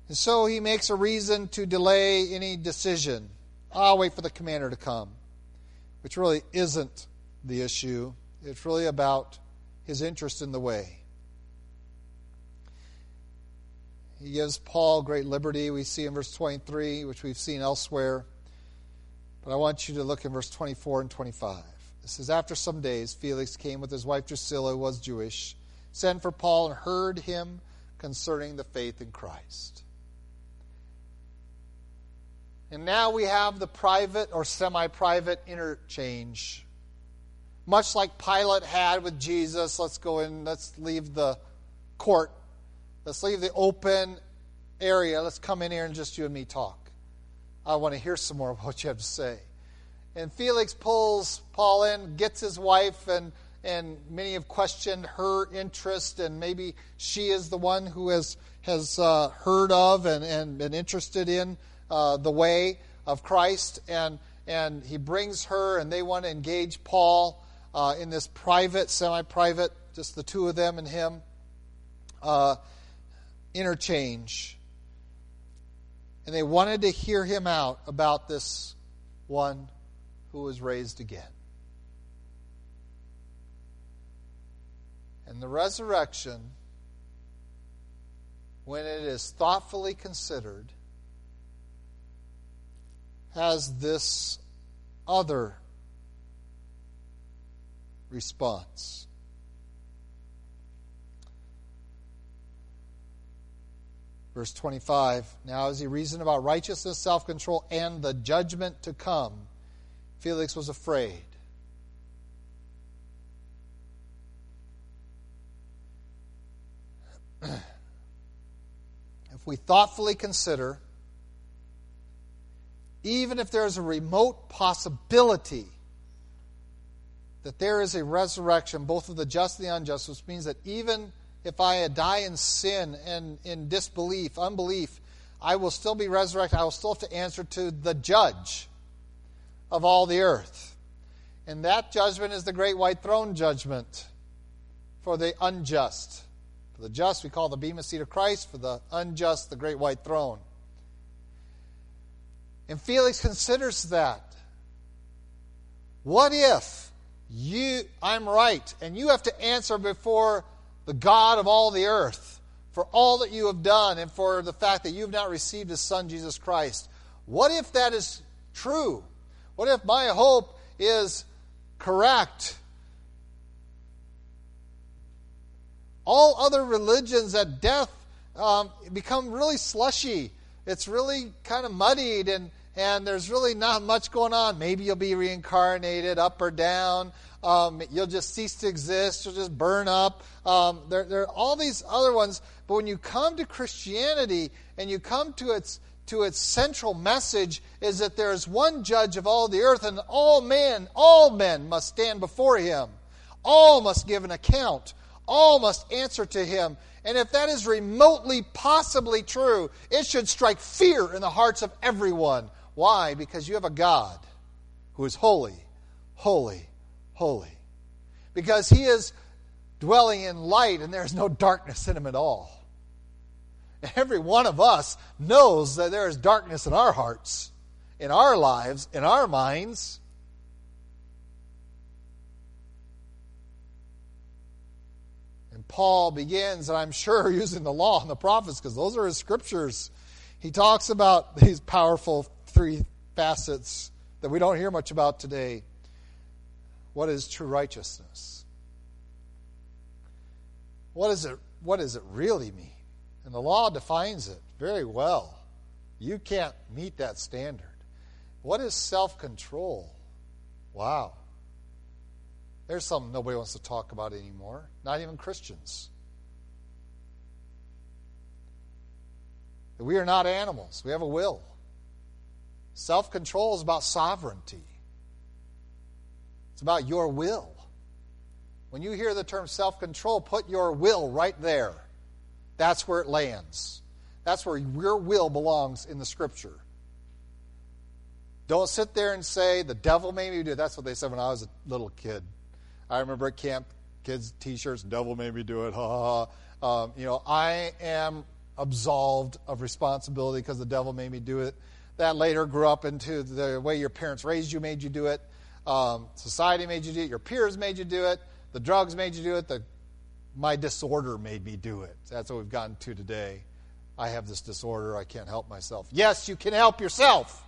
And so he makes a reason to delay any decision. I'll wait for the commander to come, which really isn't the issue. It's really about his interest in the way. He gives Paul great liberty. We see in verse 23, which we've seen elsewhere. But I want you to look in verse 24 and 25. It says, after some days, Felix came with his wife Drusilla, who was Jewish, sent for Paul and heard him concerning the faith in Christ. And now we have the private or semi-private interchange. Much like Pilate had with Jesus, let's go in, let's leave the court. Let's leave the open area. Let's come in here and just you and me talk. I want to hear some more of what you have to say. And Felix pulls Paul in, gets his wife, and many have questioned her interest, and maybe she is the one who has heard of and been interested in the way of Christ. And he brings her, and they want to engage Paul in this private, semi-private, just the two of them and him, interchange. And they wanted to hear him out about this one who was raised again. And the resurrection, when it is thoughtfully considered, has this other response. Verse 25, now as he reasoned about righteousness, self-control, and the judgment to come, Felix was afraid. If we thoughtfully consider, even if there is a remote possibility that there is a resurrection, both of the just and the unjust, which means that even if I die in sin and in disbelief, unbelief, I will still be resurrected. I will still have to answer to the judge of all the earth. And that judgment is the great white throne judgment for the unjust. For the just, we call the Bema seat of Christ. For the unjust, the great white throne. And Felix considers that. What if I'm right, and you have to answer before the God of all the earth for all that you have done and for the fact that you have not received his Son, Jesus Christ. What if that is true? What if my hope is correct? All other religions at death become really slushy. It's really kind of muddied, and there's really not much going on. Maybe you'll be reincarnated up or down. You'll just cease to exist. You'll just burn up. There are all these other ones. But when you come to Christianity and you come to its central message is that there is one judge of all the earth, and all men must stand before him. All must give an account. All must answer to him. And if that is remotely possibly true, it should strike fear in the hearts of everyone. Why? Because you have a God who is holy, holy, holy. Because he is dwelling in light and there's no darkness in him at all. And every one of us knows that there is darkness in our hearts, in our lives, in our minds. And Paul begins, and I'm sure using the law and the prophets, because those are his scriptures. He talks about these powerful three facets that we don't hear much about today. What is true righteousness? What does it really mean? And the law defines it very well. You can't meet that standard. What is self-control? Wow. There's something nobody wants to talk about anymore, not even Christians. We are not animals. We have a will. Self-control is about sovereignty. It's about your will. When you hear the term self-control, put your will right there. That's where it lands. That's where your will belongs in the Scripture. Don't sit there and say, the devil made me do it. That's what they said when I was a little kid. I remember at camp, kids' T-shirts, devil made me do it, ha, ha, ha. I am absolved of responsibility because the devil made me do it. That later grew up into the way your parents raised you made you do it. Society made you do it. Your peers made you do it. The drugs made you do it. My disorder made me do it. That's what we've gotten to today. I have this disorder. I can't help myself. Yes, you can help yourself.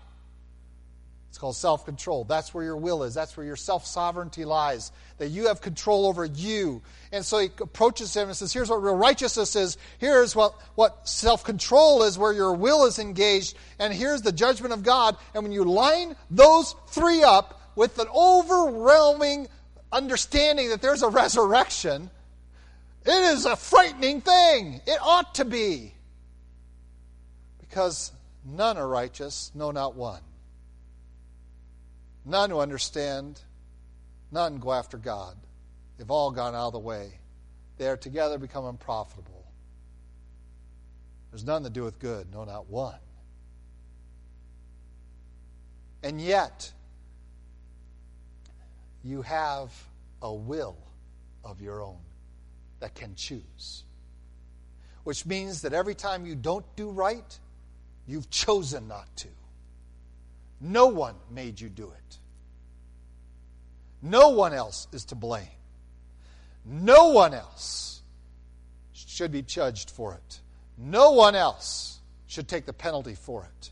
It's called self-control. That's where your will is. That's where your self-sovereignty lies, that you have control over you. And so he approaches him and says, here's what real righteousness is. Here's what self-control is, where your will is engaged. And here's the judgment of God. And when you line those three up with an overwhelming understanding that there's a resurrection, it is a frightening thing. It ought to be. Because none are righteous, no, not one. None who understand, none go after God. They've all gone out of the way. They are together become unprofitable. There's none that doeth good, no, not one. And yet, you have a will of your own that can choose. Which means that every time you don't do right, you've chosen not to. No one made you do it. No one else is to blame. No one else should be judged for it. No one else should take the penalty for it.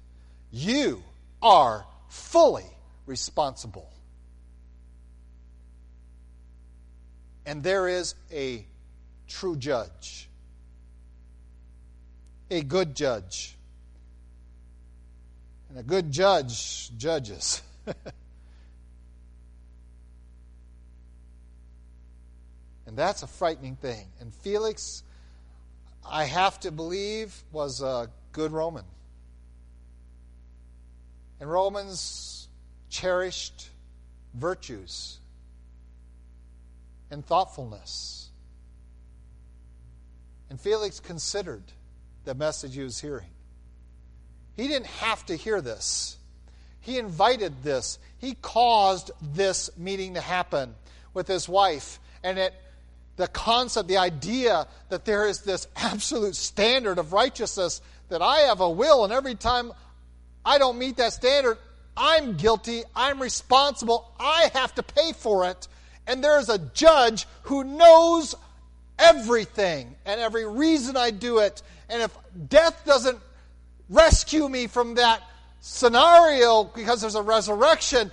You are fully responsible. And there is a true judge, a good judge. And a good judge judges. And that's a frightening thing. And Felix, I have to believe, was a good Roman. And Romans cherished virtues and thoughtfulness. And Felix considered the message he was hearing. He didn't have to hear this. He invited this. He caused this meeting to happen with his wife. And the concept, the idea that there is this absolute standard of righteousness, that I have a will, and every time I don't meet that standard, I'm guilty, I'm responsible, I have to pay for it. And there is a judge who knows everything and every reason I do it. And if death doesn't rescue me from that scenario because there's a resurrection,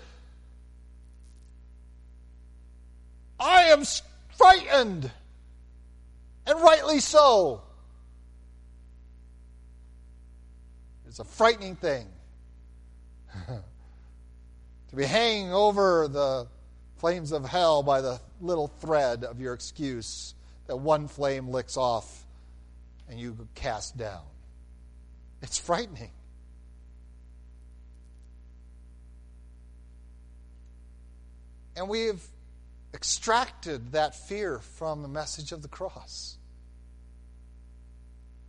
I am frightened, and rightly so. It's a frightening thing to be hanging over the flames of hell by the little thread of your excuse that one flame licks off and you cast down. It's frightening. And we've extracted that fear from the message of the cross.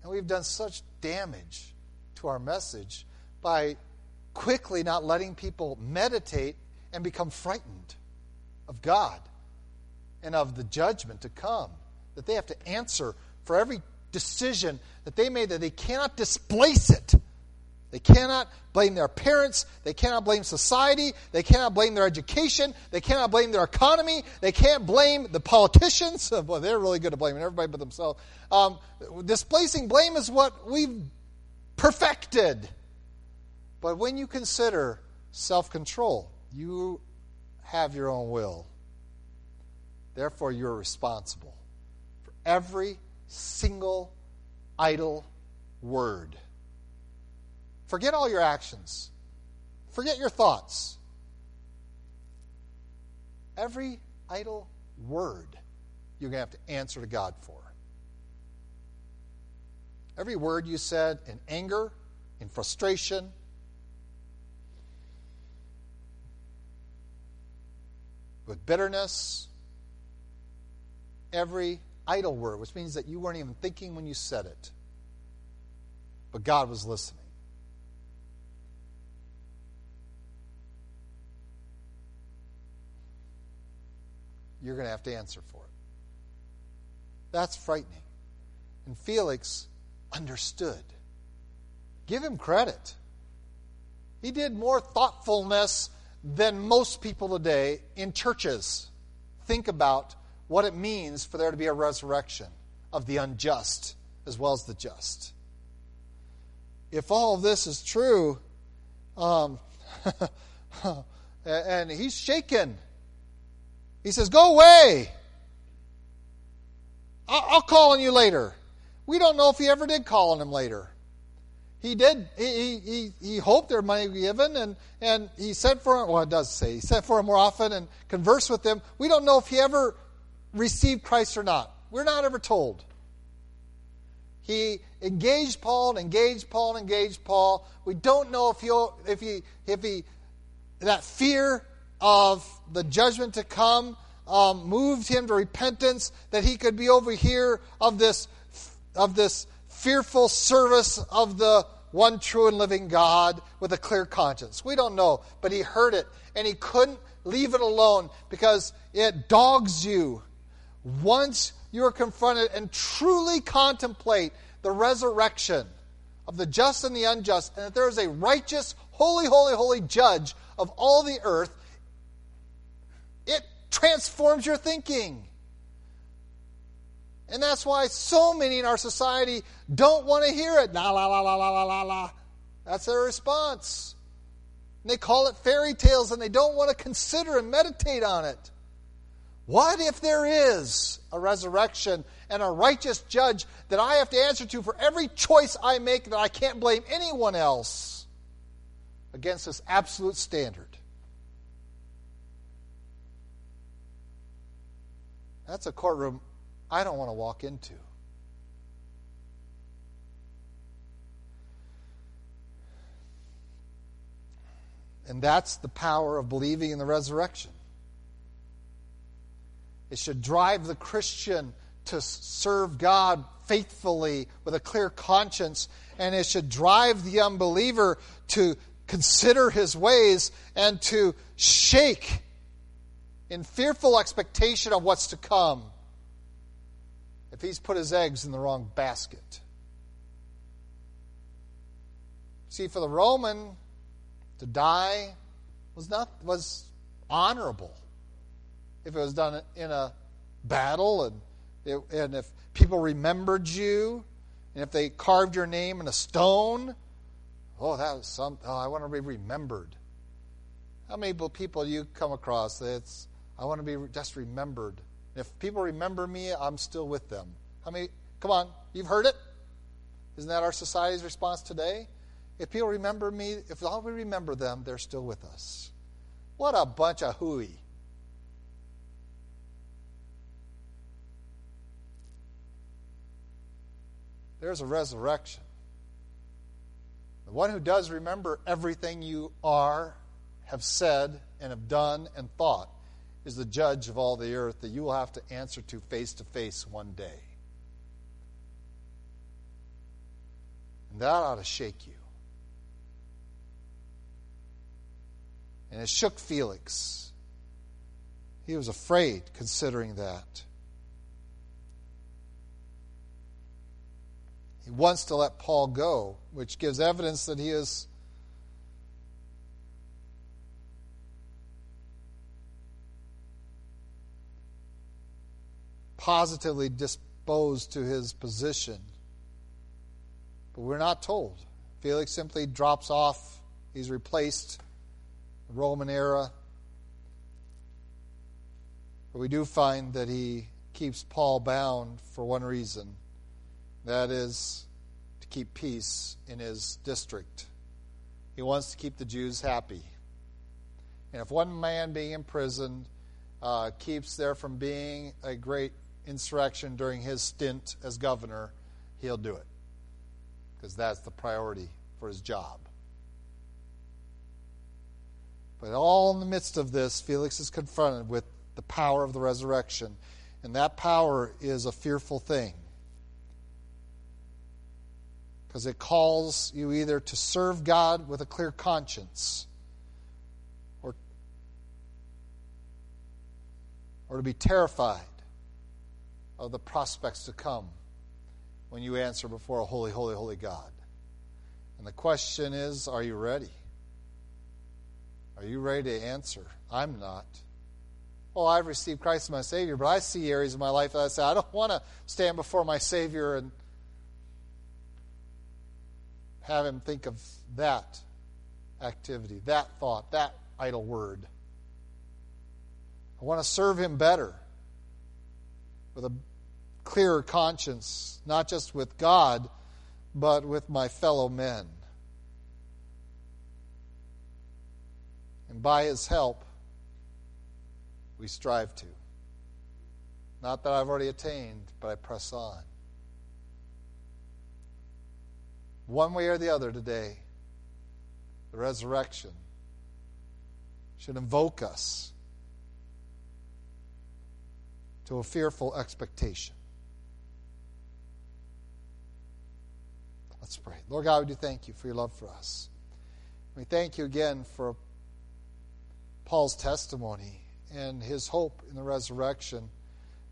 And we've done such damage to our message by quickly not letting people meditate and become frightened of God and of the judgment to come, that they have to answer for every decision that they made, that they cannot displace it. They cannot blame their parents. They cannot blame society. They cannot blame their education. They cannot blame their economy. They can't blame the politicians. Well, they're really good at blaming everybody but themselves. Displacing blame is what we've perfected. But when you consider self-control, you have your own will. Therefore, you're responsible for every single idle word. Forget all your actions. Forget your thoughts. Every idle word you're going to have to answer to God for. Every word you said in anger, in frustration. With bitterness. Every idle word, which means that you weren't even thinking when you said it. But God was listening. You're going to have to answer for it. That's frightening. And Felix understood. Give him credit. He did more thoughtfulness than most people today in churches. Think about what it means for there to be a resurrection of the unjust as well as the just. If all of this is true, and he's shaken. He says, go away. I'll call on you later. We don't know if he ever did call on him later. He did. He hoped there might be given, and he sent for him. Well, it does say he sent for him more often and conversed with him. We don't know if he ever received Christ or not. We're not ever told. He engaged Paul and engaged Paul and engaged Paul. We don't know if that fear of the judgment to come moved him to repentance, that he could be over here of this fearful service of the one true and living God with a clear conscience. We don't know, but he heard it, and he couldn't leave it alone because it dogs you. Once you are confronted and truly contemplate the resurrection of the just and the unjust, and that there is a righteous, holy, holy, holy judge of all the earth, it transforms your thinking. And that's why so many in our society don't want to hear it. La, la, la, la, la, la, la, la. That's their response. And they call it fairy tales, and they don't want to consider and meditate on it. What if there is a resurrection and a righteous judge that I have to answer to for every choice I make, that I can't blame anyone else against this absolute standard? That's a courtroom I don't want to walk into. And that's the power of believing in the resurrection. It should drive the Christian to serve God faithfully with a clear conscience, and it should drive the unbeliever to consider his ways and to shake in fearful expectation of what's to come if he's put his eggs in the wrong basket. See, for the Roman, to die was honorable if it was done in a battle, and if people remembered you, and if they carved your name in a stone. Oh, that was something. Oh, I want to be remembered. How many people you come across that's, I want to be just remembered. If people remember me, I'm still with them. How many? Come on, you've heard it. Isn't that our society's response today? If people remember me, if all we remember them, they're still with us. What a bunch of hooey. There's a resurrection. The one who does remember everything you are, have said, and have done, and thought is the judge of all the earth that you will have to answer to face one day. And that ought to shake you. And it shook Felix. He was afraid considering that. He wants to let Paul go, which gives evidence that he is positively disposed to his position. But we're not told. Felix simply drops off. He's replaced in the Roman era. But we do find that he keeps Paul bound for one reason. That is to keep peace in his district. He wants to keep the Jews happy. And if one man being imprisoned keeps there from being a great insurrection during his stint as governor, he'll do it. Because that's the priority for his job. But all in the midst of this, Felix is confronted with the power of the resurrection. And that power is a fearful thing. Because it calls you either to serve God with a clear conscience or to be terrified of the prospects to come when you answer before a holy, holy, holy God. And the question is, are you ready? Are you ready to answer? I'm not. Oh, I've received Christ as my Savior, but I see areas of my life that I say, I don't want to stand before my Savior and have him think of that activity, that thought, that idle word. I want to serve him better with a clearer conscience, not just with God, but with my fellow men. And by his help, we strive to. Not that I've already attained, but I press on. One way or the other today, the resurrection should invoke us to a fearful expectation. Let's pray. Lord God, we do thank you for your love for us. We thank you again for Paul's testimony and his hope in the resurrection,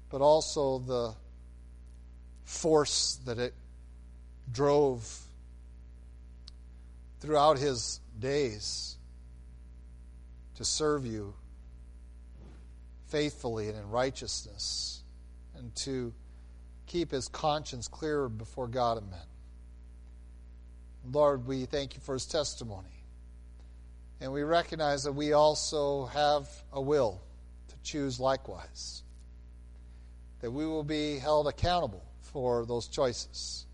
but also the force that it drove throughout his days to serve you faithfully and in righteousness, and to keep his conscience clear before God and men. Lord, we thank you for his testimony. And we recognize that we also have a will to choose likewise, that we will be held accountable for those choices.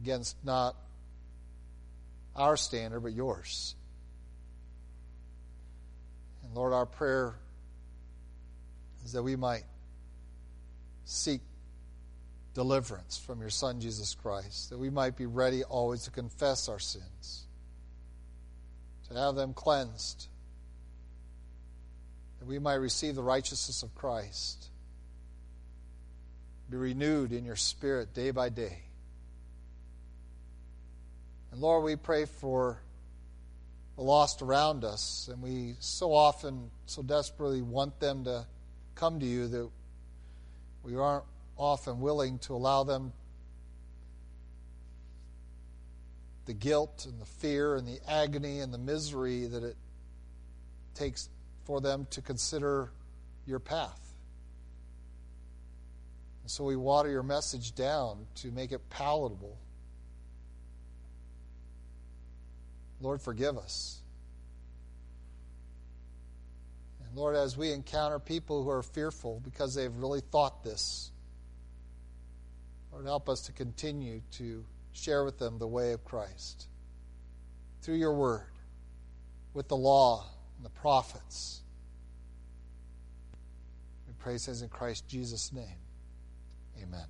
Against not our standard, but yours. And Lord, our prayer is that we might seek deliverance from your Son, Jesus Christ, that we might be ready always to confess our sins, to have them cleansed, that we might receive the righteousness of Christ, be renewed in your spirit day by day. And Lord, we pray for the lost around us, and we so often, so desperately want them to come to you that we aren't often willing to allow them the guilt and the fear and the agony and the misery that it takes for them to consider your path. And so we water your message down to make it palatable. Lord, forgive us. And Lord, as we encounter people who are fearful because they've really thought this, Lord, help us to continue to share with them the way of Christ through your word, with the law and the prophets. We pray things in Christ Jesus' name. Amen.